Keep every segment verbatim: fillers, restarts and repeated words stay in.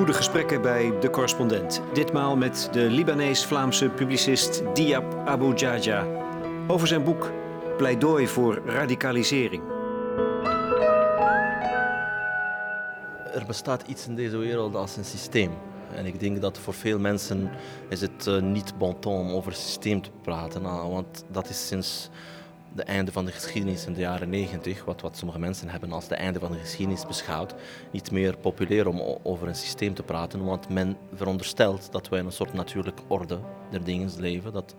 goede gesprekken bij De Correspondent. Ditmaal met de Libanees-Vlaamse publicist Dyab Abou Jahjah over zijn boek Pleidooi voor radicalisering. Er bestaat iets in deze wereld als een systeem. En ik denk dat voor veel mensen is het uh, niet bon ton om over systeem te praten. Nou, want dat is sinds het einde van de geschiedenis in de jaren negentig, wat, wat sommige mensen hebben als het einde van de geschiedenis beschouwd, niet meer populair om o- over een systeem te praten. Want men veronderstelt dat wij in een soort natuurlijke orde der dingen leven. Dat,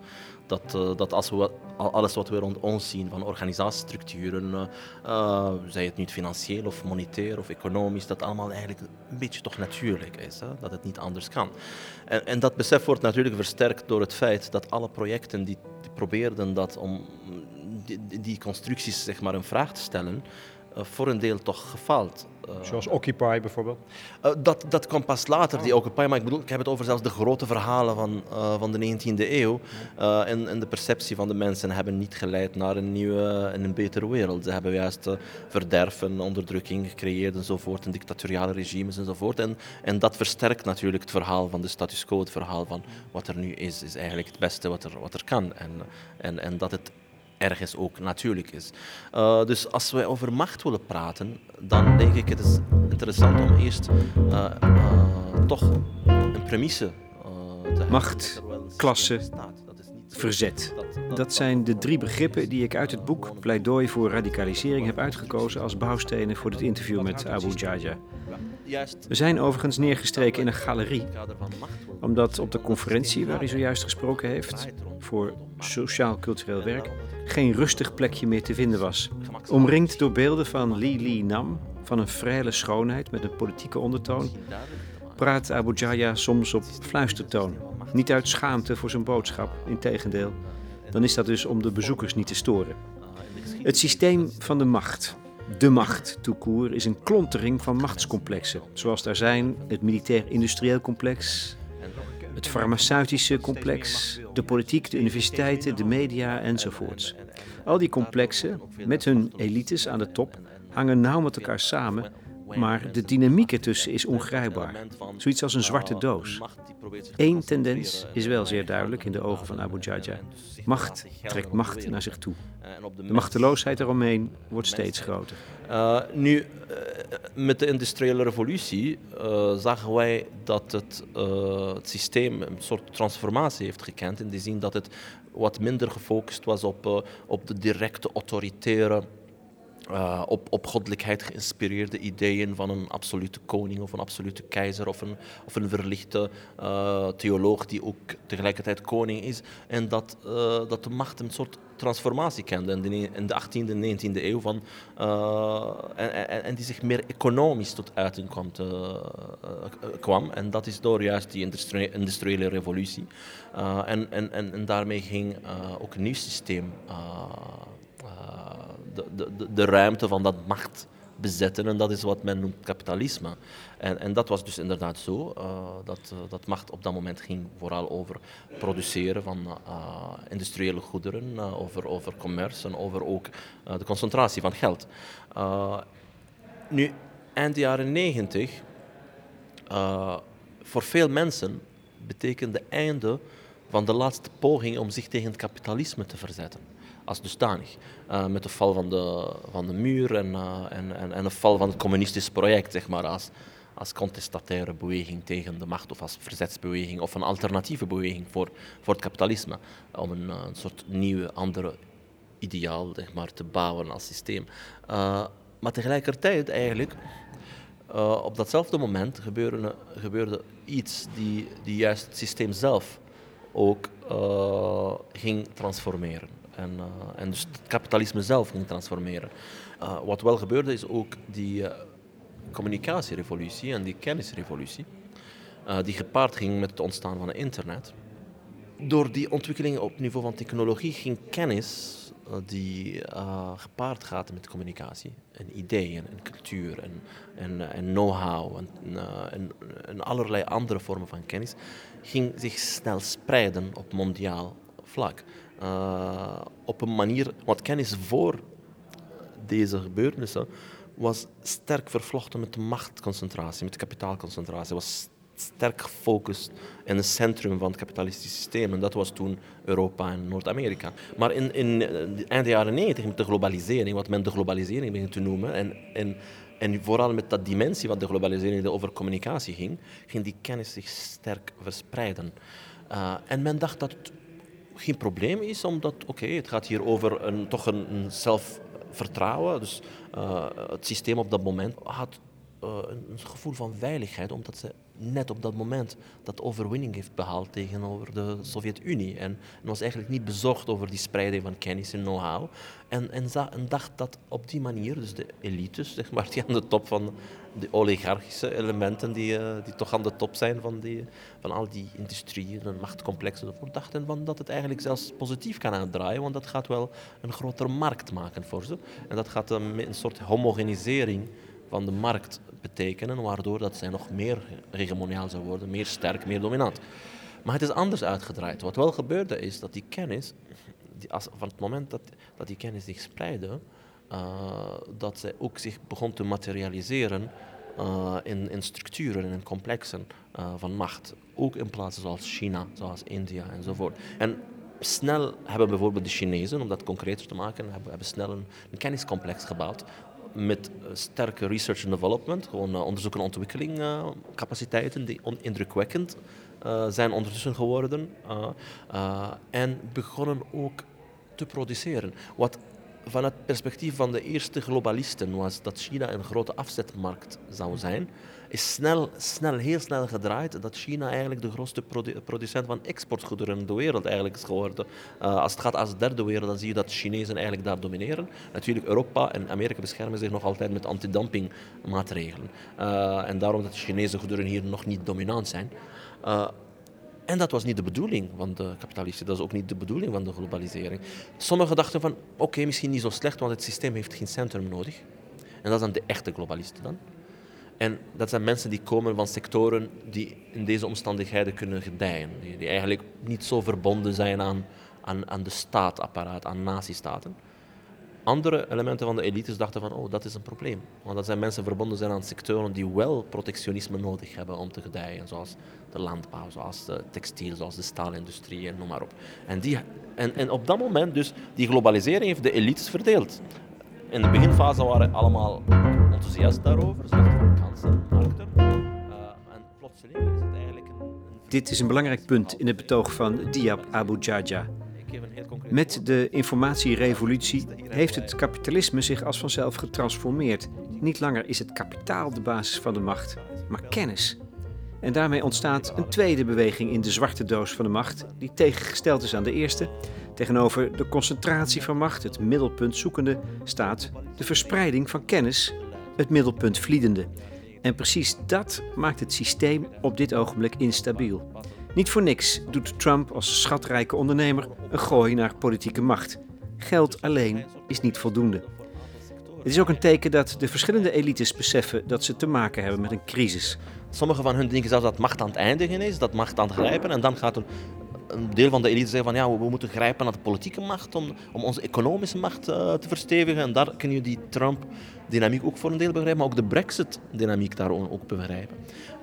dat, uh, dat als we, alles wat we rond ons zien, van organisatiestructuren, uh, uh, zij het niet financieel of monetair of economisch, dat allemaal eigenlijk een beetje toch natuurlijk is. Hè? Dat het niet anders kan. En, en dat besef wordt natuurlijk versterkt door het feit dat alle projecten die, die probeerden dat om die constructies zeg maar in vraag te stellen, uh, voor een deel toch gefaald. Uh, Zoals Occupy bijvoorbeeld? Uh, dat, dat kwam pas later, oh. die Occupy, maar ik bedoel, ik heb het over zelfs de grote verhalen van, uh, van de negentiende eeuw. Uh, en, en de perceptie van de mensen hebben niet geleid naar een nieuwe en een betere wereld. Ze hebben juist uh, verderf en onderdrukking gecreëerd enzovoort, en dictatoriale regimes enzovoort. En, en dat versterkt natuurlijk het verhaal van de status quo, het verhaal van wat er nu is, is eigenlijk het beste wat er, wat er kan. En, en, en dat het ergens ook natuurlijk is. Uh, dus als wij over macht willen praten, dan denk ik het is interessant om eerst uh, uh, toch een premisse uh, te hebben. Macht, klasse, verzet. Dat zijn de drie begrippen die ik uit het boek Pleidooi voor radicalisering heb uitgekozen als bouwstenen voor dit interview met Abou Jahjah. We zijn overigens neergestreken in een galerie, omdat op de conferentie waar hij zojuist gesproken heeft, voor sociaal-cultureel werk, geen rustig plekje meer te vinden was. Omringd door beelden van Lee Lee Nam, van een vrije schoonheid met een politieke ondertoon, praat Abou Jahjah soms op fluistertoon. Niet uit schaamte voor zijn boodschap, integendeel. Dan is dat dus om de bezoekers niet te storen. Het systeem van de macht, de macht tout court, is een klontering van machtscomplexen, zoals daar zijn het militair-industrieel complex, het farmaceutische complex, de politiek, de universiteiten, de media enzovoorts. Al die complexen, met hun elites aan de top, hangen nauw met elkaar samen, maar de dynamiek ertussen is ongrijpbaar. Zoiets als een zwarte doos. Eén tendens is wel zeer duidelijk in de ogen van Abou Jahjah. Macht trekt macht naar zich toe. De machteloosheid eromheen wordt steeds groter. Uh, nu, uh, met de industriële revolutie uh, zagen wij dat het, uh, het systeem een soort transformatie heeft gekend. In die zin dat het wat minder gefocust was op, uh, op de directe autoritaire, Uh, op, op goddelijkheid geïnspireerde ideeën van een absolute koning of een absolute keizer of een, of een verlichte uh, theoloog die ook tegelijkertijd koning is. En dat, uh, dat de macht een soort transformatie kende in de, in de achttiende en negentiende eeuw van, uh, en, en, en die zich meer economisch tot uiting kwam, te, uh, kwam. En dat is door juist die industrie, industriële revolutie. Uh, en, en, en, en daarmee ging uh, ook een nieuw systeem uh, De, de, de ruimte van dat macht bezetten. En dat is wat men noemt kapitalisme. En, en dat was dus inderdaad zo. Uh, dat, uh, dat macht op dat moment ging vooral over produceren van uh, industriële goederen, uh, over, over commerce en over ook uh, de concentratie van geld. Uh, nu, eind de jaren negentig, uh, voor veel mensen betekende het einde van de laatste poging om zich tegen het kapitalisme te verzetten. Als dusdanig. Uh, met de val van de, van de muur en, uh, en, en, en de val van het communistisch project, zeg maar, als, als contestataire beweging tegen de macht of als verzetsbeweging of een alternatieve beweging voor, voor het kapitalisme. Om een, een soort nieuwe, andere ideaal, zeg maar, te bouwen als systeem. Uh, maar tegelijkertijd eigenlijk, uh, op datzelfde moment gebeurde, gebeurde iets die, die juist het systeem zelf ook uh, ging transformeren. En, uh, en dus het kapitalisme zelf ging transformeren. Uh, wat wel gebeurde is ook die uh, communicatierevolutie en die kennisrevolutie, uh, die gepaard ging met het ontstaan van het internet. Door die ontwikkelingen op het niveau van technologie ging kennis uh, die uh, gepaard gaat met communicatie en ideeën en cultuur en, en, en know-how en, uh, en, en allerlei andere vormen van kennis, ging zich snel spreiden op mondiaal vlak. Uh, op een manier, want kennis voor deze gebeurtenissen was sterk vervlochten met de machtconcentratie, met de kapitaalconcentratie. Was sterk gefocust in het centrum van het kapitalistische systeem. En dat was toen Europa en Noord-Amerika. Maar in, in eind jaren negentig, met de globalisering, wat men de globalisering begint te noemen, en, en, en vooral met dat dimensie wat de globalisering over communicatie ging, ging die kennis zich sterk verspreiden. Uh, en men dacht dat het geen probleem is, omdat oké, okay, het gaat hier over een, toch een, een zelfvertrouwen. Dus uh, het systeem op dat moment had uh, een gevoel van veiligheid, omdat ze net op dat moment dat overwinning heeft behaald tegenover de Sovjet-Unie. En, en was eigenlijk niet bezorgd over die spreiding van kennis en know-how. En, en, en dacht dat op die manier, dus de elites, zeg maar, die aan de top van de oligarchische elementen, die, uh, die toch aan de top zijn van, die, van al die industrieën en machtcomplexen enzovoort, dachten van dat het eigenlijk zelfs positief kan uitdraaien, want dat gaat wel een grotere markt maken voor ze. En dat gaat um, een soort homogenisering van de markt betekenen, waardoor dat zij nog meer hegemoniaal zou worden, meer sterk, meer dominant. Maar het is anders uitgedraaid. Wat wel gebeurde is dat die kennis, die, als, van het moment dat, dat die kennis zich spreidde, uh, dat zij ook zich begon te materialiseren uh, in, in structuren, in complexen uh, van macht. Ook in plaatsen zoals China, zoals India enzovoort. En snel hebben bijvoorbeeld de Chinezen, om dat concreter te maken, hebben, hebben snel een, een kenniscomplex gebouwd. Met sterke research and development, gewoon onderzoek en ontwikkeling, uh, capaciteiten die on- indrukwekkend uh, zijn ondertussen geworden. Uh, uh, en begonnen ook te produceren. Wat van het perspectief van de eerste globalisten was dat China een grote afzetmarkt zou zijn, is snel, snel, heel snel gedraaid dat China eigenlijk de grootste produ- producent van exportgoederen in de wereld eigenlijk is geworden. Uh, als het gaat als derde wereld, dan zie je dat Chinezen eigenlijk daar domineren. Natuurlijk, Europa en Amerika beschermen zich nog altijd met antidumpingmaatregelen. Uh, en daarom dat de Chinese goederen hier nog niet dominant zijn. Uh, En dat was niet de bedoeling van de kapitalisten. Dat is ook niet de bedoeling van de globalisering. Sommigen dachten van, oké, okay, misschien niet zo slecht, want het systeem heeft geen centrum nodig. En dat zijn de echte globalisten dan. En dat zijn mensen die komen van sectoren die in deze omstandigheden kunnen gedijen. Die, die eigenlijk niet zo verbonden zijn aan, aan, aan de staatapparaat, aan nazistaten. Andere elementen van de elites dachten van, oh, dat is een probleem. Want dat zijn mensen verbonden zijn aan sectoren die wel protectionisme nodig hebben om te gedijen. Zoals de landbouw, zoals de textiel, zoals de staalindustrie en noem maar op. En, die, en, en op dat moment dus, die globalisering heeft de elites verdeeld. In de beginfase waren allemaal enthousiast daarover. Ze dachten van kansen, markten. Uh, en plotseling is het eigenlijk een, een... Dit is een belangrijk punt in het betoog van Dyab Abou Jahjah. Met de informatierevolutie heeft het kapitalisme zich als vanzelf getransformeerd. Niet langer is het kapitaal de basis van de macht, maar kennis. En daarmee ontstaat een tweede beweging in de zwarte doos van de macht, die tegengesteld is aan de eerste. Tegenover de concentratie van macht, het middelpunt zoekende, staat de verspreiding van kennis, het middelpunt vliedende. En precies dat maakt het systeem op dit ogenblik instabiel. Niet voor niks doet Trump als schatrijke ondernemer een gooi naar politieke macht. Geld alleen is niet voldoende. Het is ook een teken dat de verschillende elites beseffen dat ze te maken hebben met een crisis. Sommigen van hun denken zelfs dat macht aan het eindigen is, dat macht aan het grijpen. En dan gaat een, een deel van de elite zeggen van ja, we moeten grijpen naar de politieke macht om, om onze economische macht uh, te verstevigen. En daar kun je die Trump-dynamiek ook voor een deel begrijpen, maar ook de Brexit-dynamiek daar ook begrijpen.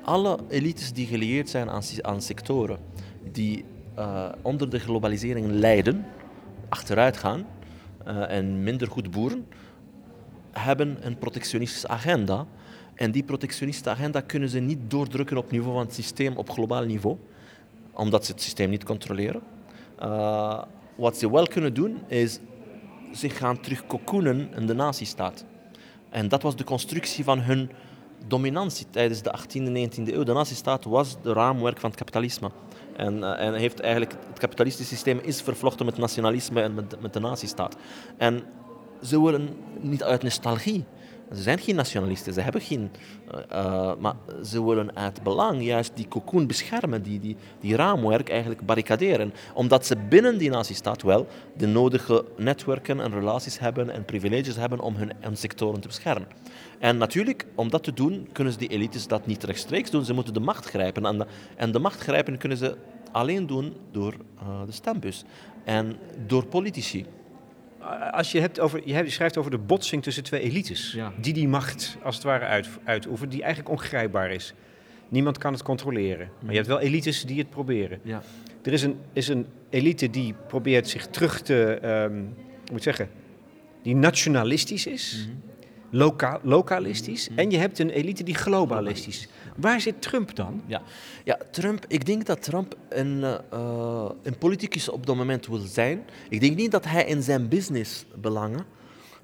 Alle elites die gelieerd zijn aan, aan sectoren die uh, onder de globalisering lijden, achteruit gaan uh, en minder goed boeren, hebben een protectionistische agenda. En die protectionistische agenda kunnen ze niet doordrukken op niveau van het systeem, op globaal niveau, omdat ze het systeem niet controleren. Uh, wat ze wel kunnen doen, is zich gaan terugkokoenen in de nazistaat. En dat was de constructie van hun dominantie tijdens de achttiende en negentiende eeuw. De nazistaat was het raamwerk van het kapitalisme. En, en heeft eigenlijk, het kapitalistische systeem is vervlochten met nationalisme en met, met de nazistaat. En ze willen niet uit nostalgie. Ze zijn geen nationalisten, ze hebben geen... Uh, maar ze willen uit belang juist die cocoon beschermen, die, die, die raamwerk eigenlijk barricaderen. Omdat ze binnen die nazistaat wel de nodige netwerken en relaties hebben en privileges hebben om hun, hun sectoren te beschermen. En natuurlijk, om dat te doen, kunnen ze die elites dat niet rechtstreeks doen. Ze moeten de macht grijpen. En de, en de macht grijpen kunnen ze alleen doen door uh, de stembus en door politici. Als je, hebt over, je schrijft over de botsing tussen twee elites. Ja. Die die macht als het ware uit, uitoefent, die eigenlijk ongrijpbaar is. Niemand kan het controleren. Maar je hebt wel elites die het proberen. Ja. Er is een, is een elite die probeert zich terug te... Um, moet zeggen, die nationalistisch is, mm-hmm. loka- lokalistisch... Mm-hmm. en je hebt een elite die globalistisch is. Waar zit Trump dan? Ja, ja Trump, ik denk dat Trump een, uh, een politicus op dat moment wil zijn. Ik denk niet dat hij in zijn businessbelangen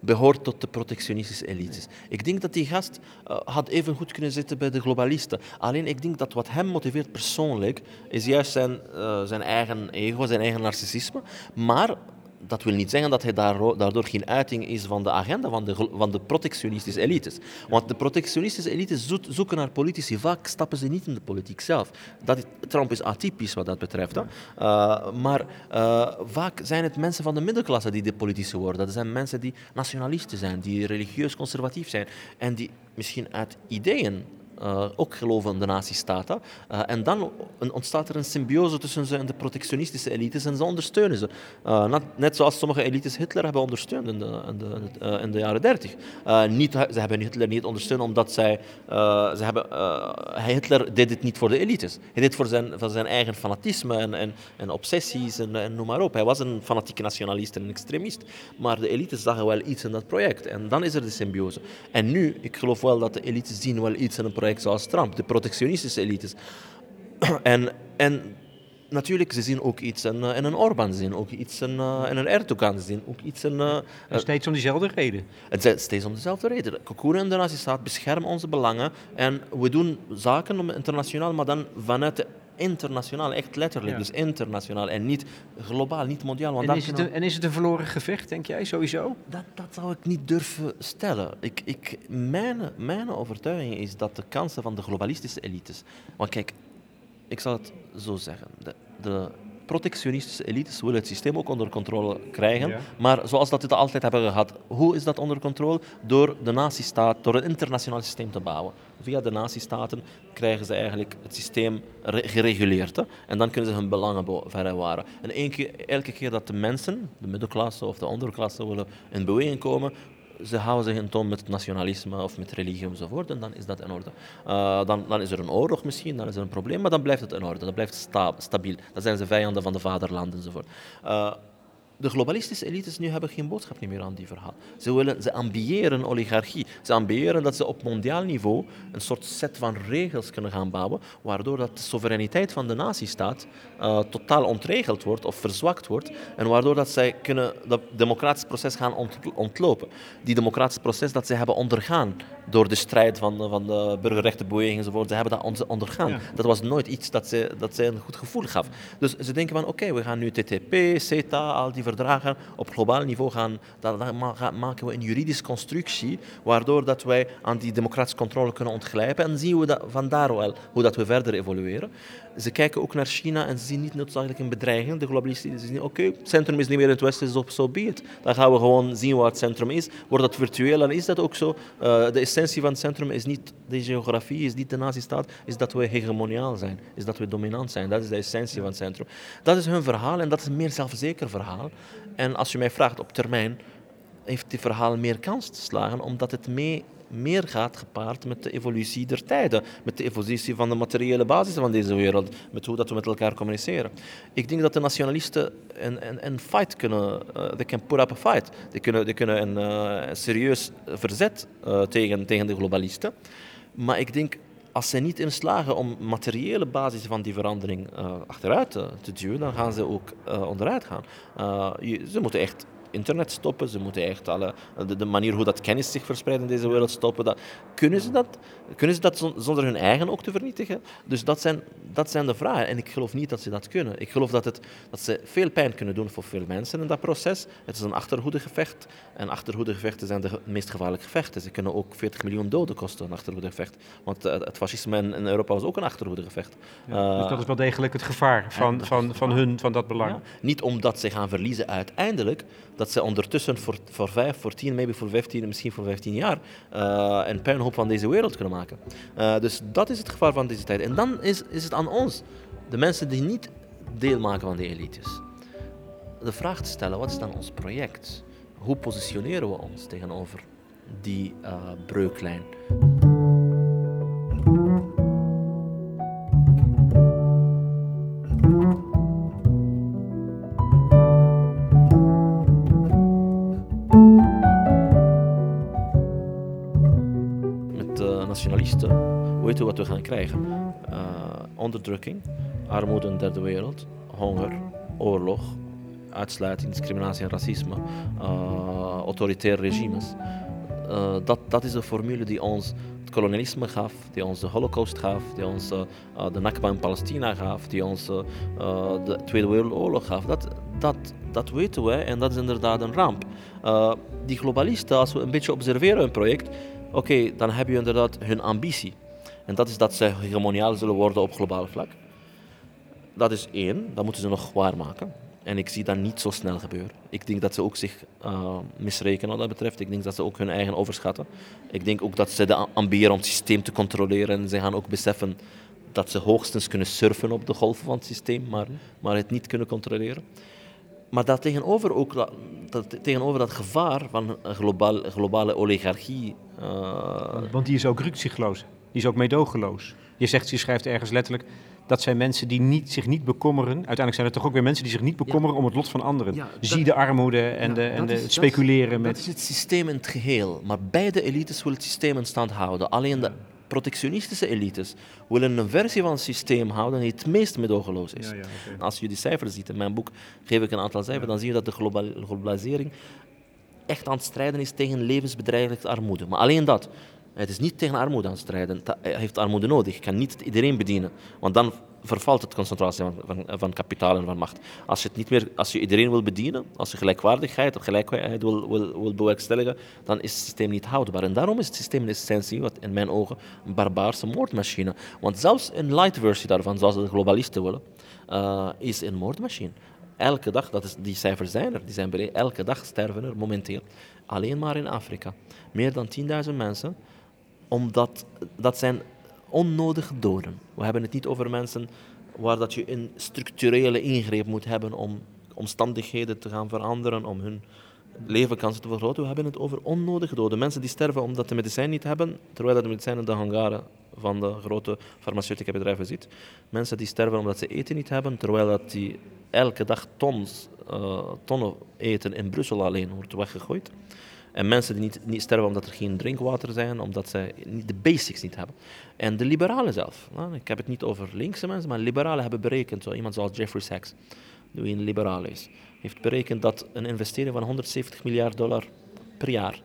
behoort tot de protectionistische elites. Nee. Ik denk dat die gast uh, had even goed kunnen zitten bij de globalisten. Alleen ik denk dat wat hem motiveert persoonlijk is juist zijn, uh, zijn eigen ego, zijn eigen narcissisme. Maar dat wil niet zeggen dat hij daardoor geen uiting is van de agenda van de, van de protectionistische elites. Want de protectionistische elites zoeken naar politici. Vaak stappen ze niet in de politiek zelf. Dat, Trump is atypisch wat dat betreft. Hè. Uh, maar uh, vaak zijn het mensen van de middenklasse die de politici worden. Dat zijn mensen die nationalisten zijn, die religieus conservatief zijn. En die misschien uit ideeën Uh, ook geloven in de nazistaten. Uh, en dan ontstaat er een symbiose tussen ze en de protectionistische elites en ze ondersteunen ze. Uh, net, net zoals sommige elites Hitler hebben ondersteund in de, in de, uh, in de jaren dertig. Uh, niet, ze hebben Hitler niet ondersteund omdat zij, uh, ze hebben, uh, Hitler deed dit niet voor de elites. Hij deed het voor zijn, voor zijn eigen fanatisme en, en, en obsessies en, en noem maar op. Hij was een fanatieke nationalist en een extremist. Maar de elites zagen wel iets in dat project. En dan is er de symbiose. En nu, ik geloof wel dat de elites zien wel iets in een project zoals Trump, de protectionistische elites. en, en natuurlijk, ze zien ook iets in, in een Orbán, ze zien ook iets in, in een Erdogan, ze zien ook iets in... Uh, en steeds om diezelfde reden. Het is steeds om dezelfde reden. Kokoeren in de nazistaat beschermen onze belangen en we doen zaken internationaal, maar dan vanuit de internationaal, echt letterlijk. Ja. Dus internationaal en niet globaal, niet mondiaal. Want en, is het een, en is het een verloren gevecht, denk jij, sowieso? Dat, dat zou ik niet durven stellen. Ik, ik, mijn, mijn overtuiging is dat de kansen van de globalistische elites... Want kijk, ik zal het zo zeggen. De, de protectionistische elites willen het systeem ook onder controle krijgen. Ja. Maar zoals dat we het altijd hebben gehad. Hoe is dat onder controle? Door de nazistaat, door een internationaal systeem te bouwen. Via de nazistaten krijgen ze eigenlijk het systeem gereguleerd. Hè? En dan kunnen ze hun belangen verwaren. En één keer, elke keer dat de mensen, de middenklasse of de onderklasse, willen in beweging komen, ze houden zich in toon met nationalisme of met religie enzovoort. En dan is dat in orde. Uh, dan, dan is er een oorlog misschien, dan is er een probleem, maar dan blijft het in orde. Dan blijft het sta- stabiel. Dan zijn ze vijanden van de vaderland enzovoort. Uh, De globalistische elites nu hebben geen boodschap meer aan die verhaal. Ze, willen, ze ambiëren oligarchie. Ze ambiëren dat ze op mondiaal niveau een soort set van regels kunnen gaan bouwen, waardoor dat de soevereiniteit van de nazistaat uh, totaal ontregeld wordt of verzwakt wordt, en waardoor dat zij kunnen dat democratische proces gaan ontlopen. Die democratische proces dat ze hebben ondergaan door de strijd van de, van de burgerrechtenbeweging enzovoort, ze hebben dat ondergaan. Ja. Dat was nooit iets dat ze, dat ze een goed gevoel gaf. Dus ze denken van, oké, okay, we gaan nu T T P, C E T A, al die verdragen op globaal niveau gaan, dan maken we een juridische constructie, waardoor dat wij aan die democratische controle kunnen ontglijpen. En zien we dat, vandaar wel hoe dat we verder evolueren. Ze kijken ook naar China en ze zien niet noodzakelijk een bedreiging. De globalisten zien, oké, okay, het centrum is niet meer in het westen, zo so, so be it. Dan gaan we gewoon zien waar het centrum is. Wordt dat virtueel, dan is dat ook zo. Uh, de essentie van het centrum is niet de geografie, is niet de nazistaat, is dat we hegemoniaal zijn, is dat we dominant zijn. Dat is de essentie van het centrum. Dat is hun verhaal en dat is een meer zelfzeker verhaal. En als je mij vraagt op termijn, heeft die verhaal meer kans te slagen, omdat het mee, meer gaat gepaard met de evolutie der tijden, met de evolutie van de materiële basis van deze wereld, met hoe dat we met elkaar communiceren. Ik denk dat de nationalisten een, een, een fight kunnen, uh, they can put up a fight, die kunnen, die kunnen een uh, serieus verzet uh, tegen, tegen de globalisten. Maar ik denk, als ze niet in slagen om materiële basis van die verandering uh, achteruit uh, te duwen, dan gaan ze ook uh, onderuit gaan. Uh, je, ze moeten echt internet stoppen, ze moeten echt alle, de, de manier hoe dat kennis zich verspreidt in deze wereld stoppen. Dat, kunnen ze dat, kunnen ze dat z- zonder hun eigen ook te vernietigen? Dus dat zijn, dat zijn de vragen. En ik geloof niet dat ze dat kunnen. Ik geloof dat, het, dat ze veel pijn kunnen doen voor veel mensen in dat proces. Het is een achterhoedegevecht. En achterhoedegevechten zijn de ge- meest gevaarlijke gevechten. Ze kunnen ook veertig miljoen doden kosten, een achterhoedegevecht. Want uh, het fascisme in, in Europa was ook een achterhoedegevecht. Ja, uh, dus dat is wel degelijk het gevaar van, van, van, van hun, van dat belang. Ja, niet omdat ze gaan verliezen uiteindelijk, dat ze ondertussen voor, voor vijf, voor tien, maybe voor vijftien, misschien voor vijftien jaar uh, een puinhoop van deze wereld kunnen maken. Uh, dus dat is het gevaar van deze tijd. En dan is, is het aan ons, de mensen die niet deel maken van die elites, de vraag te stellen, wat is dan ons project? hoe positioneren we ons tegenover die uh, breuklijn? Met uh, nationalisten weten we wat we gaan krijgen. Uh, onderdrukking, armoede in de derde wereld, honger, oorlog, uitsluiting, discriminatie en racisme, uh, autoritaire regimes. Uh, dat, dat is de formule die ons het kolonialisme gaf, die ons de Holocaust gaf, die ons uh, de Nakba in Palestina gaf, die ons uh, de Tweede Wereldoorlog gaf. Dat, dat, dat weten wij en dat is inderdaad een ramp. Uh, die globalisten, als we een beetje observeren hun project, oké, okay, dan heb je inderdaad hun ambitie. En dat is dat ze hegemoniaal zullen worden op globaal vlak. Dat is één, dat moeten ze nog waarmaken. En ik zie dat niet zo snel gebeuren. Ik denk dat ze ook zich uh, misrekenen wat dat betreft. Ik denk dat ze ook hun eigen overschatten. Ik denk ook dat ze de ambiëren om het systeem te controleren. En ze gaan ook beseffen dat ze hoogstens kunnen surfen op de golven van het systeem, maar, maar het niet kunnen controleren. Maar dat tegenover, ook, dat, tegenover dat gevaar van een globaal, globale oligarchie... Uh, Want die is ook rukzichtloos. Die is ook meedogenloos. Je zegt, je schrijft ergens letterlijk... Dat zijn mensen die niet, zich niet bekommeren. Uiteindelijk zijn er toch ook weer mensen die zich niet bekommeren ja. om het lot van anderen. Ja, dat, Zie de armoede en, ja, de, en is, het speculeren. Dat, met... dat is het systeem in het geheel. Maar beide elites willen het systeem in stand houden. Alleen de protectionistische elites willen een versie van het systeem houden die het meest meedogenloos is. Ja, ja, okay. Als je die cijfers ziet, in mijn boek geef ik een aantal cijfers, ja. dan zie je dat de global, globalisering echt aan het strijden is tegen levensbedreigende armoede. Maar alleen dat. Het is niet tegen armoede aan het strijden. Hij heeft armoede nodig. Je kan niet iedereen bedienen. Want dan vervalt het concentratie van, van, van kapitaal en van macht. Als je, het niet meer, als je iedereen wil bedienen, als je gelijkwaardigheid of gelijkheid wil, wil, wil bewerkstelligen, dan is het systeem niet houdbaar. En daarom is het systeem in essentie, wat in mijn ogen, een barbaarse moordmachine. Want zelfs een light versie daarvan, zoals de globalisten willen, uh, is een moordmachine. Elke dag, dat is, die cijfers zijn er, die zijn bereid, elke dag sterven er momenteel. Alleen maar in Afrika. Meer dan tienduizend mensen... Omdat dat zijn onnodige doden. We hebben het niet over mensen waar dat je een structurele ingreep moet hebben om omstandigheden te gaan veranderen, om hun levenkansen te vergroten. We hebben het over onnodige doden. Mensen die sterven omdat de medicijn niet hebben, terwijl dat de medicijn in de hangaren van de grote farmaceutische bedrijven zit. Mensen die sterven omdat ze eten niet hebben, terwijl dat die elke dag tons, uh, tonnen eten in Brussel alleen wordt weggegooid. En mensen die niet, niet sterven omdat er geen drinkwater zijn, omdat zij de basics niet hebben. En de liberalen zelf. Nou, ik heb het niet over linkse mensen, maar liberalen hebben berekend, zo iemand zoals Jeffrey Sachs, die een liberaal is, heeft berekend dat een investering van honderdzeventig miljard dollar per jaar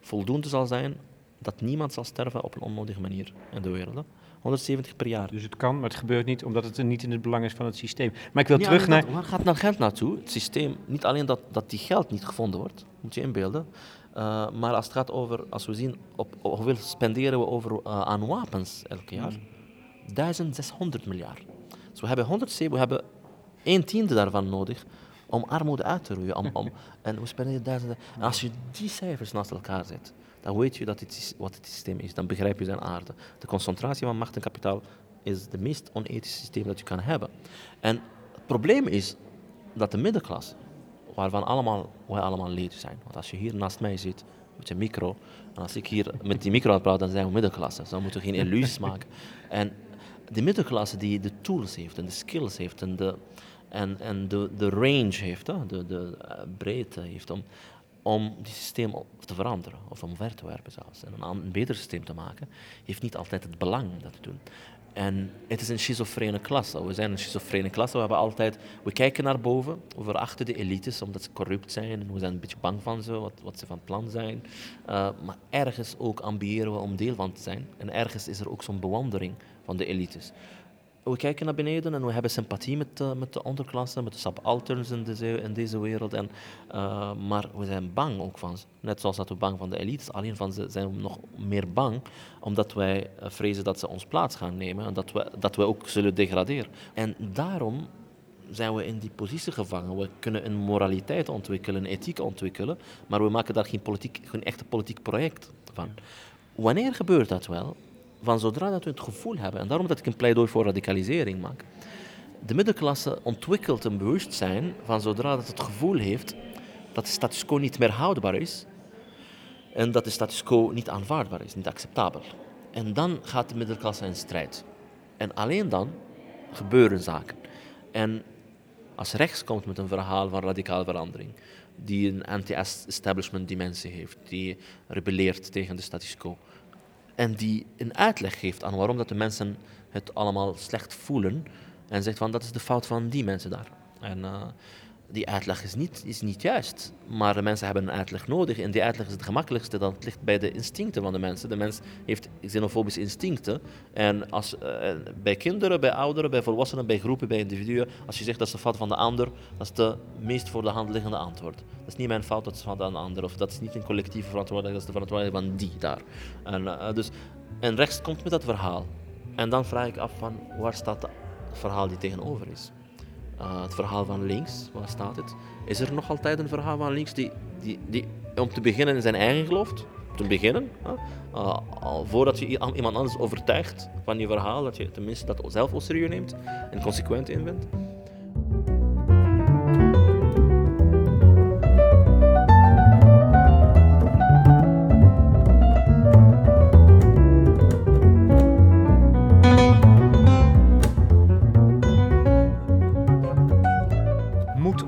voldoende zal zijn dat niemand zal sterven op een onnodige manier in de wereld. Hè? honderdzeventig per jaar. Dus het kan, maar het gebeurt niet, omdat het niet in het belang is van het systeem. Maar ik wil ja, terug naar... Waar gaat nou geld naartoe? Het systeem, niet alleen dat, dat die geld niet gevonden wordt, moet je inbeelden, Uh, maar als het gaat over, als we zien, op, op, hoeveel spenderen we over, uh, aan wapens elk jaar? Mm. duizend zeshonderd miljard. Dus we hebben honderdzeven, we hebben een tiende daarvan nodig om armoede uit te roeien. Om, om, en we spenderen duizend. En als je die cijfers naast elkaar zet, dan weet je dat het is, wat het systeem is. Dan begrijp je zijn aarde. De concentratie van macht en kapitaal is het meest onethische systeem dat je kan hebben. En het probleem is dat de middenklasse, waarvan allemaal, wij allemaal leden zijn. Want als je hier naast mij zit, met je micro, en als ik hier met die micro aan het praten, dan zijn we middenklasse. Dan moeten we geen illusies maken. En de middenklasse die de tools heeft, en de skills heeft, en de, en, en de, de range heeft, de, de, de breedte heeft, om, om die systeem te veranderen, of om ver te werpen zelfs, en een, een beter systeem te maken, heeft niet altijd het belang om dat te doen. En het is een schizofrene klasse. We zijn een schizofrene klasse. We hebben altijd, we kijken naar boven, we verachten de elites omdat ze corrupt zijn. En we zijn een beetje bang van ze, wat, wat ze van plan zijn. Uh, maar ergens ook ambiëren we om deel van te zijn. En ergens is er ook zo'n bewondering van de elites. We kijken naar beneden en we hebben sympathie met de, met de onderklasse, met de subalterns in deze, in deze wereld. En, uh, maar we zijn bang ook van ze. Net zoals dat we bang van de elites, alleen van ze zijn we nog meer bang, omdat wij vrezen dat ze ons plaats gaan nemen en dat we, dat we ook zullen degraderen. En daarom zijn we in die positie gevangen. We kunnen een moraliteit ontwikkelen, een ethiek ontwikkelen, maar we maken daar geen, politiek, geen echte politiek project van. Wanneer gebeurt dat wel? Van zodra dat we het gevoel hebben, en daarom dat ik een pleidooi voor radicalisering maak. De middenklasse ontwikkelt een bewustzijn van zodra dat het gevoel heeft dat de status quo niet meer houdbaar is en dat de status quo niet aanvaardbaar is, niet acceptabel. En dan gaat de middenklasse in strijd. En alleen dan gebeuren zaken. En als rechts komt met een verhaal van radicale verandering, die een anti-establishment dimensie heeft, die rebelleert tegen de status quo, en die een uitleg geeft aan waarom dat de mensen het allemaal slecht voelen, en zegt van dat is de fout van die mensen daar. En uh, die uitleg is niet, is niet juist. Maar de mensen hebben een uitleg nodig. En die uitleg is het gemakkelijkste. Dat ligt bij de instincten van de mensen. De mens heeft xenofobische instincten. En als, uh, bij kinderen, bij ouderen, bij volwassenen, bij groepen, bij individuen. Als je zegt dat is de fout van de ander, dat is de meest voor de hand liggende antwoord. Dat is niet mijn fout, dat is van de ander. Of dat is niet een collectieve verantwoordelijkheid, dat is de verantwoordelijkheid van die daar. En, uh, dus, en rechts komt met dat verhaal. En dan vraag ik af van waar staat het verhaal die tegenover is. Uh, het verhaal van links, waar staat het? Is er nog altijd een verhaal van links die, die, die om te beginnen in zijn eigen geloof, te beginnen, uh, uh, voordat je iemand anders overtuigt van je verhaal, dat je tenminste dat zelf als serieus neemt en consequent in bent?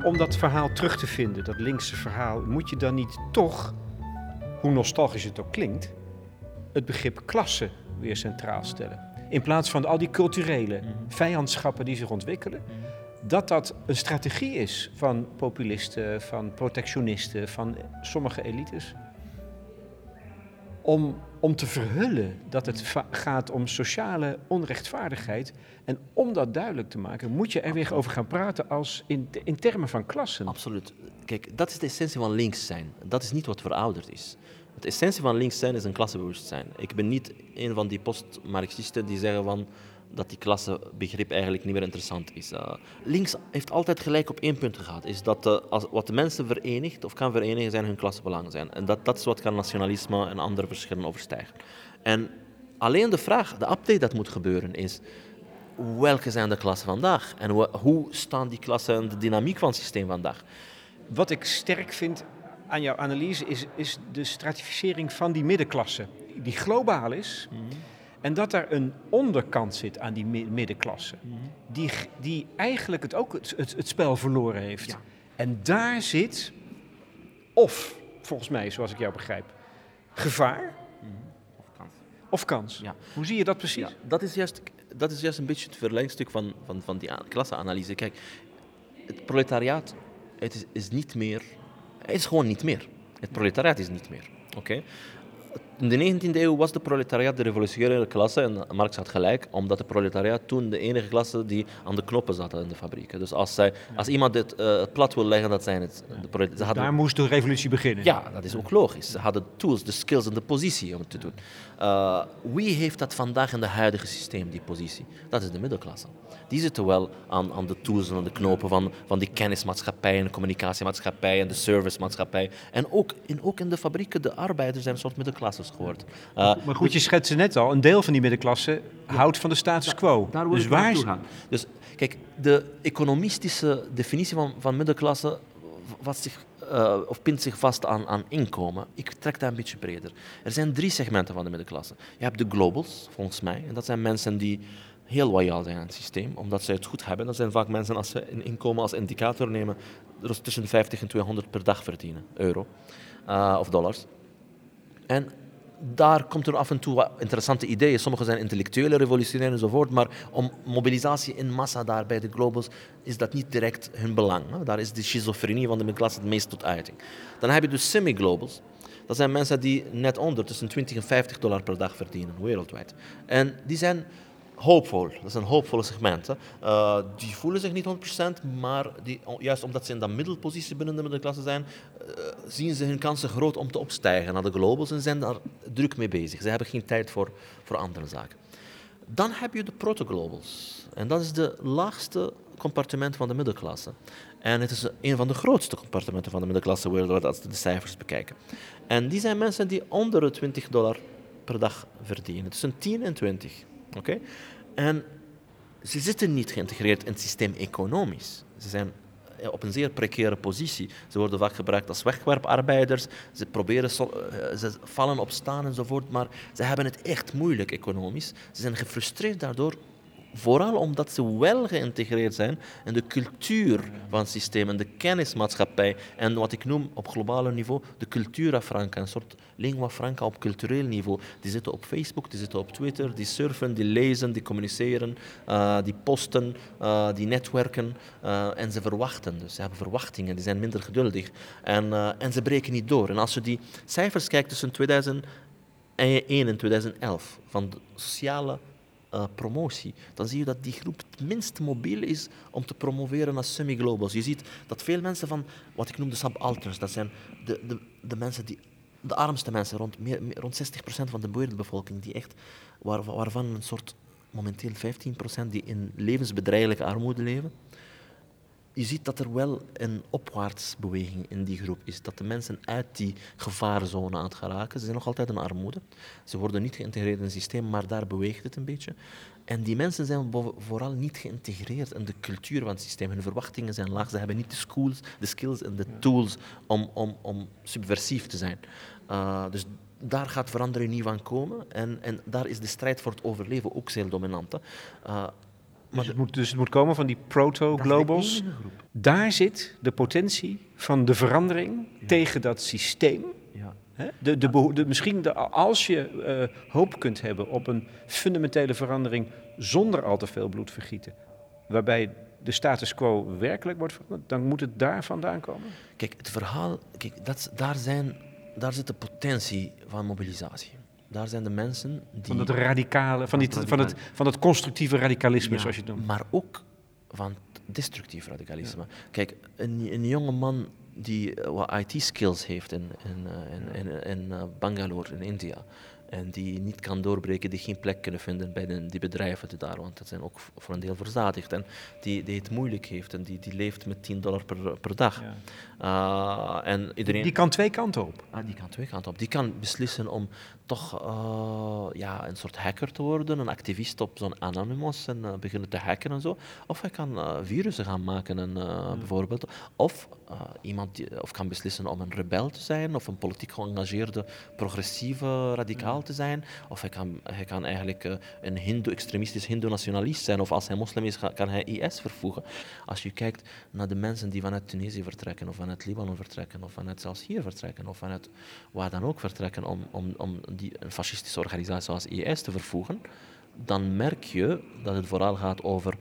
Om dat verhaal terug te vinden, dat linkse verhaal, moet je dan niet toch, hoe nostalgisch het ook klinkt, het begrip klasse weer centraal stellen. In plaats van al die culturele vijandschappen die zich ontwikkelen, dat dat een strategie is van populisten, van protectionisten, van sommige elites. Om, om te verhullen dat het va- gaat om sociale onrechtvaardigheid. En om dat duidelijk te maken, moet je er Absoluut. weer over gaan praten als in, in termen van klassen. Absoluut. Kijk, dat is de essentie van links zijn. Dat is niet wat verouderd is. De essentie van links zijn is een klassebewustzijn. Ik ben niet een van die post-Marxisten die zeggen van dat die klassebegrip eigenlijk niet meer interessant is. Uh, links heeft altijd gelijk op één punt gehad. Is dat uh, als, wat de mensen verenigt of kan verenigen zijn hun klassebelangen zijn. En dat, dat is wat kan nationalisme en andere verschillen overstijgen. En alleen de vraag, de update dat moet gebeuren is, welke zijn de klassen vandaag? En w- hoe staan die klassen en de dynamiek van het systeem vandaag? Wat ik sterk vind aan jouw analyse is, is de stratificering van die middenklasse. Die globaal is. Mm-hmm. En dat daar een onderkant zit aan die middenklasse. Die, die eigenlijk het ook het, het, het spel verloren heeft. Ja. En daar zit, of volgens mij, zoals ik jou begrijp, gevaar. Of kans. Of kans. Ja. Hoe zie je dat precies? Ja, dat, is juist, dat is juist een beetje het verlengstuk van, van, van die klasseanalyse. Kijk, het proletariaat het is, is niet meer... Het is gewoon niet meer. Het proletariaat is niet meer. Oké? Okay? In de negentiende eeuw was de proletariaat de revolutionaire klasse en Marx had gelijk, omdat de proletariaat toen de enige klasse die aan de knoppen zat in de fabrieken. Dus als, zij, als iemand het uh, plat wil leggen, dat zijn het. De proletariaat, ze hadden, daar moest de revolutie beginnen. Ja, dat is ook logisch. Ze hadden de tools, de skills en de positie om het te doen. Uh, wie heeft dat vandaag in het huidige systeem, die positie? Dat is de middenklasse. Die zitten wel aan, aan de tools en aan de knopen van, van die kennismaatschappij en de communicatiemaatschappij en de servicemaatschappij. En ook in, ook in de fabrieken, de arbeiders zijn een soort middenklasses geworden. Uh, maar goed, je schetste net al, een deel van die middenklasse ja, houdt van de status quo. Da- daar wil dus ik waar naartoe gaan. Dus kijk, de economistische definitie van, van middenklasse wat zich, uh, of pint zich vast aan, aan inkomen. Ik trek dat een beetje breder. Er zijn drie segmenten van de middenklasse. Je hebt de globals, volgens mij, en dat zijn mensen die heel loyaal zijn aan het systeem, omdat ze het goed hebben. Dat zijn vaak mensen, als ze een inkomen als indicator nemen, tussen vijftig en tweehonderd per dag verdienen, euro uh, of dollars. En daar komt er af en toe wat interessante ideeën. Sommige zijn intellectuele, revolutionair enzovoort, maar om mobilisatie in massa daar bij de globals is dat niet direct hun belang. Hè? Daar is de schizofrenie van de middenklasse het meest tot uiting. Dan heb je de semi-globals. Dat zijn mensen die net onder tussen twintig en vijftig dollar per dag verdienen, wereldwijd. En die zijn hoopvol. Dat is een hoopvolle segment. Hè. Uh, die voelen zich niet honderd procent, maar die, juist omdat ze in de middelpositie binnen de middenklasse zijn, uh, zien ze hun kansen groot om te opstijgen naar de globals en zijn daar druk mee bezig. Ze hebben geen tijd voor, voor andere zaken. Dan heb je de proto-globals. En dat is de laagste compartiment van de middenklasse. En het is een van de grootste compartimenten van de middenklasse wereldwijd als we de cijfers bekijken. En die zijn mensen die onder de twintig dollar per dag verdienen. Tussen tien en twintig. Okay. En ze zitten niet geïntegreerd in het systeem economisch. Ze zijn op een zeer precaire positie. Ze worden vaak gebruikt als wegwerparbeiders, ze, proberen, ze vallen op staan enzovoort, maar ze hebben het echt moeilijk economisch. Ze zijn gefrustreerd daardoor, vooral omdat ze wel geïntegreerd zijn in de cultuur van het systeem, en de kennismaatschappij en wat ik noem op globale niveau de cultura franca, een soort lingua franca op cultureel niveau. Die zitten op Facebook, die zitten op Twitter, die surfen, die lezen, die communiceren, uh, die posten, uh, die netwerken uh, en ze verwachten. Dus ze hebben verwachtingen, die zijn minder geduldig en, uh, en ze breken niet door. En als je die cijfers kijkt tussen tweeduizend één en tweeduizend elf van de sociale Uh, promotie, dan zie je dat die groep het minst mobiel is om te promoveren als semi-globals. Je ziet dat veel mensen van wat ik noem de subalterns, dat zijn de, de, de mensen die, de armste mensen, rond, meer, meer, rond zestig procent van de wereldbevolking, die echt, waar, waarvan een soort momenteel vijftien procent die in levensbedreigelijke armoede leven. Je ziet dat er wel een opwaartsbeweging in die groep is. Dat de mensen uit die gevaarzone aan het geraken. Ze zijn nog altijd in armoede. Ze worden niet geïntegreerd in het systeem, maar daar beweegt het een beetje. En die mensen zijn vooral niet geïntegreerd in de cultuur van het systeem. Hun verwachtingen zijn laag. Ze hebben niet de, schools, de skills en de tools om, om, om subversief te zijn. Uh, dus daar gaat verandering niet van komen. En, en daar is de strijd voor het overleven ook zeer dominant. Uh, Maar dus, het moet, dus het moet komen van die proto-globals. Daar zit de potentie van de verandering ja. tegen dat systeem. Ja. De, de beho- de, misschien de, als je uh, hoop kunt hebben op een fundamentele verandering zonder al te veel bloed vergieten, waarbij de status quo werkelijk wordt veranderd, dan moet het daar vandaan komen. Kijk, het verhaal, kijk, dat, daar, zijn, daar zit de potentie van mobilisatie. Daar zijn de mensen die... Van het radicale, van, die, van, het, van het constructieve radicalisme, ja, zoals je het noemt. Maar ook van het destructief radicalisme. Ja. Kijk, een, een jonge man die wat I T skills heeft in, in, in, in, in Bangalore, in India, en die niet kan doorbreken, die geen plek kunnen vinden bij de, die bedrijven die daar, want dat zijn ook voor een deel verzadigd, en die, die het moeilijk heeft en die, die leeft met tien dollar per, per dag. Ja. Uh, en iedereen... Die kan twee kanten op. Ah, die kan twee kanten op. Die kan beslissen om toch uh, ja, een soort hacker te worden, een activist op zo'n Anonymous en uh, beginnen te hacken en zo. Of hij kan uh, virussen gaan maken en, uh, ja. bijvoorbeeld. Of uh, iemand die, of kan beslissen om een rebel te zijn of een politiek geëngageerde progressieve radicaal te zijn, of hij kan, hij kan eigenlijk een hindoe-extremistisch hindoe-nationalist zijn, of als hij moslim is, kan hij I S vervoegen. Als je kijkt naar de mensen die vanuit Tunesië vertrekken, of vanuit Libanon vertrekken, of vanuit zelfs hier vertrekken, of vanuit waar dan ook vertrekken om, om, om die, een fascistische organisatie zoals I S te vervoegen, dan merk je dat het vooral gaat over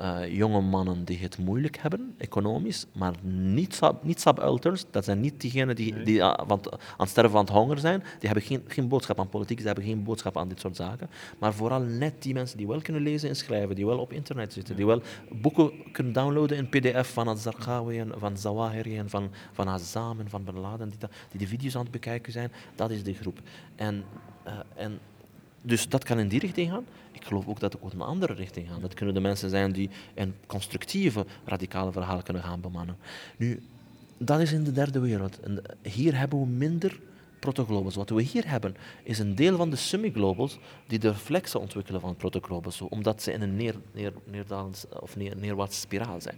Uh, jonge mannen die het moeilijk hebben, economisch, maar niet, sub, niet subalterns. Dat zijn niet diegenen die, nee. die uh, van, aan het sterven van het honger zijn. Die hebben geen, geen boodschap aan politiek, ze hebben geen boodschap aan dit soort zaken. Maar vooral net die mensen die wel kunnen lezen en schrijven, die wel op internet zitten, ja. die wel boeken kunnen downloaden in P D F van al-Zarqawi en van Zawahiri en van, van Azzam en van Bin Laden, die, die de video's aan het bekijken zijn. Dat is de groep. En, uh, en Dus dat kan in die richting gaan. Ik geloof ook dat het ook in een andere richting gaat. Dat kunnen de mensen zijn die een constructieve, radicale verhaal kunnen gaan bemannen. Nu, dat is in de derde wereld. En hier hebben we minder protoglobals. Wat we hier hebben, is een deel van de semi-globals die de reflexen ontwikkelen van protoglobals, omdat ze in een neer, neer, neerdalens, of neer, neerwaartse spiraal zijn.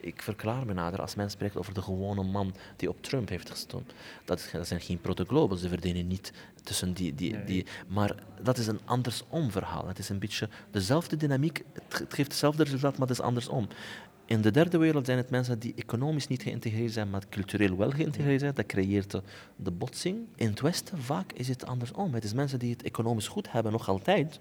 Ik verklaar me nader als men spreekt over de gewone man die op Trump heeft gestemd. Dat, dat zijn geen protoglobals, ze verdienen niet tussen die... die, nee. die maar dat is een andersom verhaal. Het is een beetje dezelfde dynamiek, het, het geeft hetzelfde resultaat, maar het is andersom. In de derde wereld zijn het mensen die economisch niet geïntegreerd zijn, maar cultureel wel geïntegreerd zijn. Dat creëert de, de botsing. In het Westen vaak is het andersom. Het is mensen die het economisch goed hebben, nog altijd.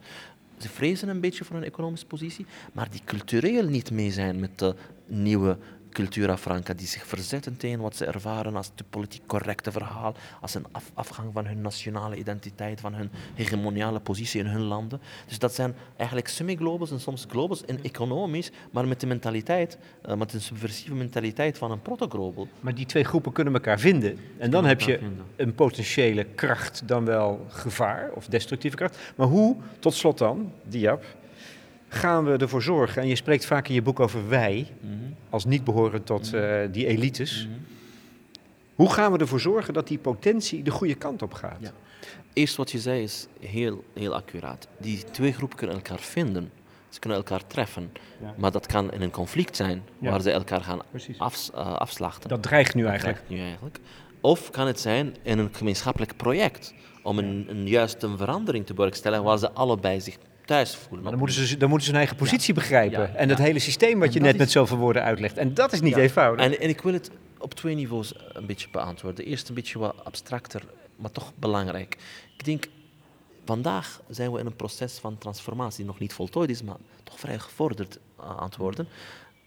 Ze vrezen een beetje voor hun economische positie, maar die cultureel niet mee zijn met de nieuwe cultura franca, die zich verzetten tegen wat ze ervaren als het politiek correcte verhaal, als een af- afgang van hun nationale identiteit, van hun hegemoniale positie in hun landen. Dus dat zijn eigenlijk semi-globals en soms globals en economisch, maar met de mentaliteit, uh, met een subversieve mentaliteit van een proto-global. Maar die twee groepen kunnen elkaar vinden. En dan heb je vinden. een potentiële kracht, dan wel gevaar of destructieve kracht. Maar hoe, tot slot dan, Dyab, gaan we ervoor zorgen, en je spreekt vaak in je boek over wij, mm-hmm. als niet behorend tot mm-hmm. uh, die elites. Mm-hmm. Hoe gaan we ervoor zorgen dat die potentie de goede kant op gaat? Ja. Eerst wat je zei is heel, heel accuraat. Die twee groepen kunnen elkaar vinden, Ze kunnen elkaar treffen. Ja. Maar dat kan in een conflict zijn, ja, waar ze elkaar gaan af, uh, afslachten. Dat dreigt nu eigenlijk. Dat dreigt nu eigenlijk. Of kan het zijn in een gemeenschappelijk project om een, een juist een verandering te bewerkstelligen waar ze allebei zich thuis voelen. Dan moeten ze, dan moeten ze hun eigen positie, ja, begrijpen. Ja, en het, ja, hele systeem wat en je net is... met zoveel woorden uitlegt. En dat is niet, ja, eenvoudig. En, en ik wil het op twee niveaus een beetje beantwoorden. Eerst een beetje wat abstracter, maar toch belangrijk. Ik denk, vandaag zijn we in een proces van transformatie die nog niet voltooid is, maar toch vrij gevorderd aan het worden,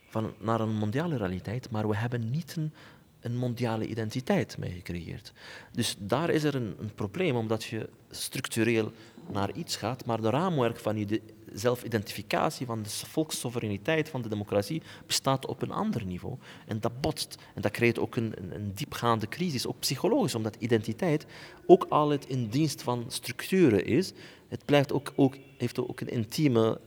van, naar een mondiale realiteit. Maar we hebben niet een, een mondiale identiteit mee gecreëerd. Dus daar is er een, een probleem, omdat je structureel naar iets gaat, maar de raamwerk van je de zelfidentificatie, van de volkssoevereiniteit, van de democratie, bestaat op een ander niveau. En dat botst. En dat creëert ook een, een diepgaande crisis, ook psychologisch, omdat identiteit ook altijd in dienst van structuren is. Het blijft ook, ook, heeft ook een intieme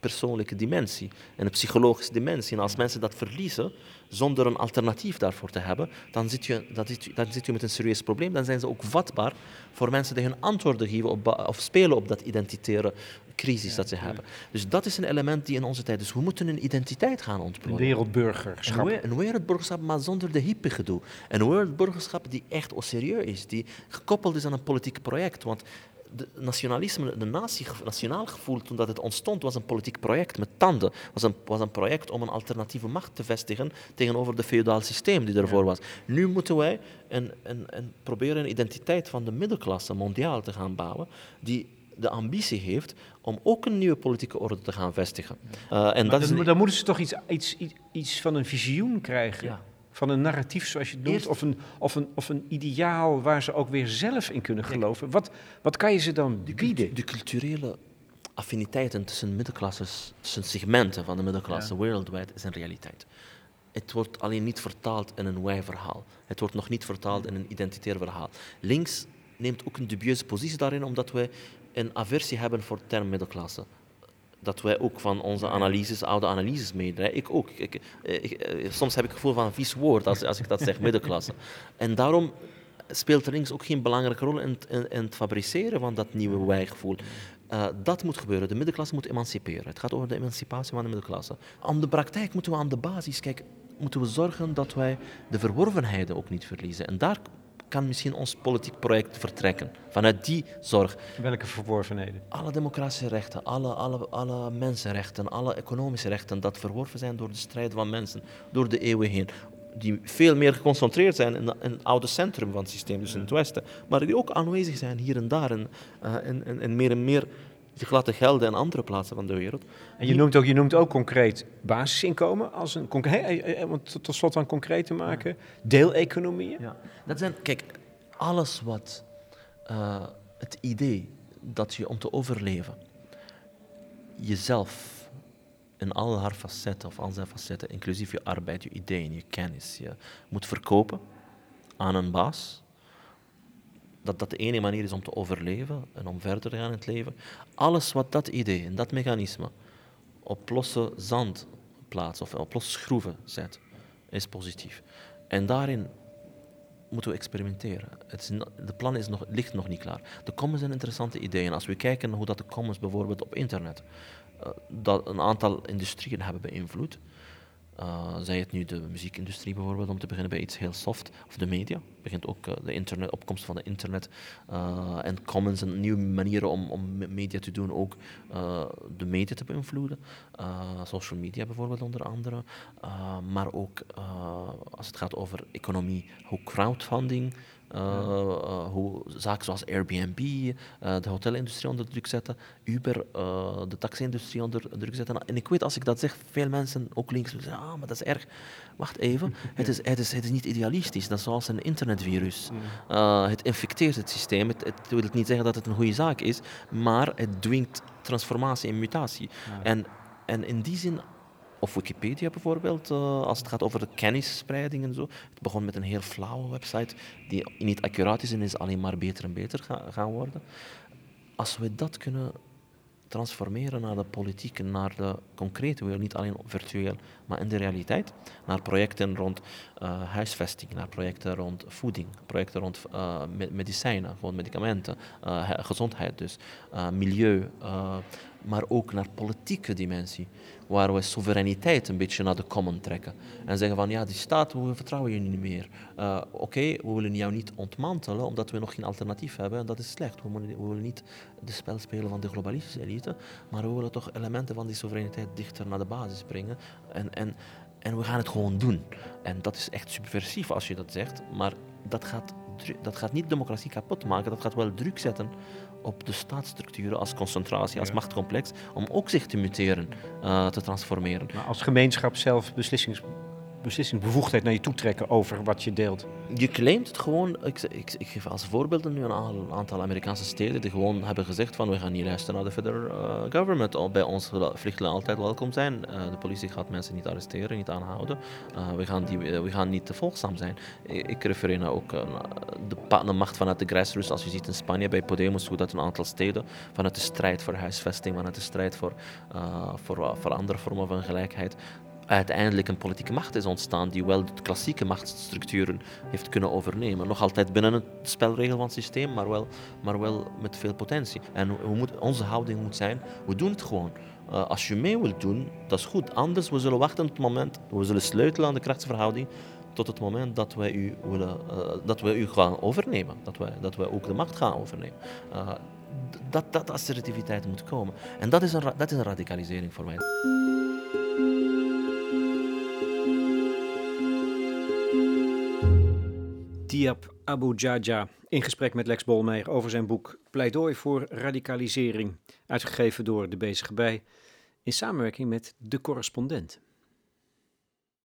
persoonlijke dimensie en een psychologische dimensie. En als mensen dat verliezen, zonder een alternatief daarvoor te hebben, dan zit je, dat zit, dan zit je met een serieus probleem. Dan zijn ze ook vatbaar voor mensen die hun antwoorden geven op, of spelen op dat identitaire crisis, ja, dat ze hebben. Dus dat is een element die in onze tijd is. Dus we moeten een identiteit gaan ontplooien. Een wereldburgerschap. Een, een wereldburgerschap, maar zonder de hippe gedoe. Een wereldburgerschap die echt serieus is, die gekoppeld is aan een politiek project. Want de nationalisme, de nazi, nationaal gevoel toen dat het ontstond, was een politiek project met tanden. Het was een, was een project om een alternatieve macht te vestigen tegenover het feodaal systeem die ervoor was. Nu moeten wij een, een, een, proberen een identiteit van de middenklasse mondiaal te gaan bouwen, die de ambitie heeft om ook een nieuwe politieke orde te gaan vestigen. Ja. Uh, en dat dan, is... dan moeten ze toch iets, iets, iets, iets van een visioen krijgen? Ja. Van een narratief, zoals je het noemt, of een, of, een, of een ideaal waar ze ook weer zelf in kunnen geloven. Wat, wat kan je ze dan bieden? De culturele affiniteiten tussen middenklasses, tussen segmenten van de middenklasse, ja, wereldwijd, is een realiteit. Het wordt alleen niet vertaald in een wij-verhaal. Het wordt nog niet vertaald in een identitair verhaal. Links neemt ook een dubieuze positie daarin, omdat wij een aversie hebben voor de term middenklasse. Dat wij ook van onze analyses, oude analyses meedraaien. Ik ook. Ik, ik, soms heb ik het gevoel van een vies woord als, als ik dat zeg, middenklasse. En daarom speelt links ook geen belangrijke rol in, in, in het fabriceren van dat nieuwe wij-gevoel. Uh, dat moet gebeuren. De middenklasse moet emanciperen. Het gaat over de emancipatie van de middenklasse. Aan de praktijk moeten we aan de basis kijken. Moeten we zorgen dat wij de verworvenheden ook niet verliezen. En daar kan misschien ons politiek project vertrekken. Vanuit die zorg. Welke verworvenheden? Alle democratische rechten, alle, alle, alle mensenrechten, alle economische rechten, dat verworven zijn door de strijd van mensen, door de eeuwen heen. Die veel meer geconcentreerd zijn in, in het oude centrum van het systeem, dus in het Westen. Maar die ook aanwezig zijn hier en daar en, uh, en, en, en meer en meer gelaten gelden in andere plaatsen van de wereld. En je noemt ook, je noemt ook concreet basisinkomen als een concreet, want tot slot aan concreet te maken, deeleconomieën. Ja. Dat zijn, kijk, alles wat uh, het idee dat je om te overleven jezelf in al haar facetten of al zijn facetten, inclusief je arbeid, je ideeën, je kennis, je moet verkopen aan een baas. Dat dat de enige manier is om te overleven en om verder te gaan in het leven. Alles wat dat idee en dat mechanisme op losse zand plaatst of op losse schroeven zet, is positief. En daarin moeten we experimenteren. Het is, de plan is nog, ligt nog niet klaar. De commons zijn interessante ideeën. Als we kijken hoe dat de commons bijvoorbeeld op internet uh, dat een aantal industrieën hebben beïnvloed. Uh, zij het nu de muziekindustrie bijvoorbeeld, om te beginnen bij iets heel soft, of de media, begint ook uh, de internet, opkomst van de internet uh, en commons en nieuwe manieren om, om media te doen, ook uh, de media te beïnvloeden, uh, social media bijvoorbeeld onder andere, uh, maar ook uh, als het gaat over economie, hoe crowdfunding, Uh, uh, hoe zaken zoals Airbnb, uh, de hotelindustrie onder druk zetten, Uber, uh, de taxi-industrie onder druk zetten. En ik weet, als ik dat zeg, veel mensen, ook links, zeggen, ah, maar dat is erg. Wacht even, het is, het is, het is niet idealistisch. Dat is zoals een internetvirus. Uh, het infecteert het systeem. Het, het wil niet zeggen dat het een goede zaak is, maar het dwingt transformatie en mutatie. Ja. En, en in die zin, of Wikipedia bijvoorbeeld, uh, als het gaat over de kennisspreiding en zo. Het begon met een heel flauwe website die niet accuraat is en is alleen maar beter en beter ga, gaan worden. Als we dat kunnen transformeren naar de politiek, naar de concrete wereld, niet alleen virtueel, maar in de realiteit, naar projecten rond uh, huisvesting, naar projecten rond voeding, projecten rond uh, medicijnen, gewoon medicamenten, uh, gezondheid dus, uh, milieu, uh, maar ook naar politieke dimensie, waar we soevereiniteit een beetje naar de common trekken. En zeggen van, ja, die staat, we vertrouwen je niet meer. Uh, Oké, okay, we willen jou niet ontmantelen, omdat we nog geen alternatief hebben, en dat is slecht. We, we willen niet de spel spelen van de globalistische elite, maar we willen toch elementen van die soevereiniteit dichter naar de basis brengen. En, en, en we gaan het gewoon doen. En dat is echt subversief als je dat zegt, maar dat gaat, dat gaat niet democratie kapot maken, dat gaat wel druk zetten op de staatsstructuren als concentratie, als ja. machtcomplex, om ook zich te muteren, uh, te transformeren. Maar als gemeenschap zelf beslissings, beslissingsbevoegdheid naar je toe trekken over wat je deelt? Je claimt het gewoon. Ik, ik, ik geef als voorbeelden nu een aantal Amerikaanse steden die gewoon hebben gezegd van we gaan niet luisteren naar de federal uh, government. Bij ons vluchtelingen altijd welkom zijn. Uh, de politie gaat mensen niet arresteren, niet aanhouden. Uh, we, gaan die, uh, we gaan niet te volgzaam zijn. Ik, ik refereer nou ook uh, de partnermacht vanuit de grassroots. Als je ziet in Spanje bij Podemos hoe dat een aantal steden vanuit de strijd voor huisvesting, vanuit de strijd voor, uh, voor, uh, voor andere vormen van gelijkheid uiteindelijk een politieke macht is ontstaan die wel de klassieke machtsstructuren heeft kunnen overnemen. Nog altijd binnen het spelregel van het systeem, maar wel, maar wel met veel potentie. En we moet, onze houding moet zijn, we doen het gewoon. Uh, als je mee wilt doen, dat is goed. Anders, we zullen wachten op het moment, we zullen sleutelen aan de krachtsverhouding tot het moment dat wij u, willen, uh, dat wij u gaan overnemen. Dat wij, dat wij ook de macht gaan overnemen. Uh, dat, dat assertiviteit moet komen. En dat is een, dat is een radicalisering voor mij. Dyab Abou Jahjah in gesprek met Lex Bolmeier over zijn boek Pleidooi voor radicalisering, uitgegeven door De Bezige Bij in samenwerking met De Correspondent.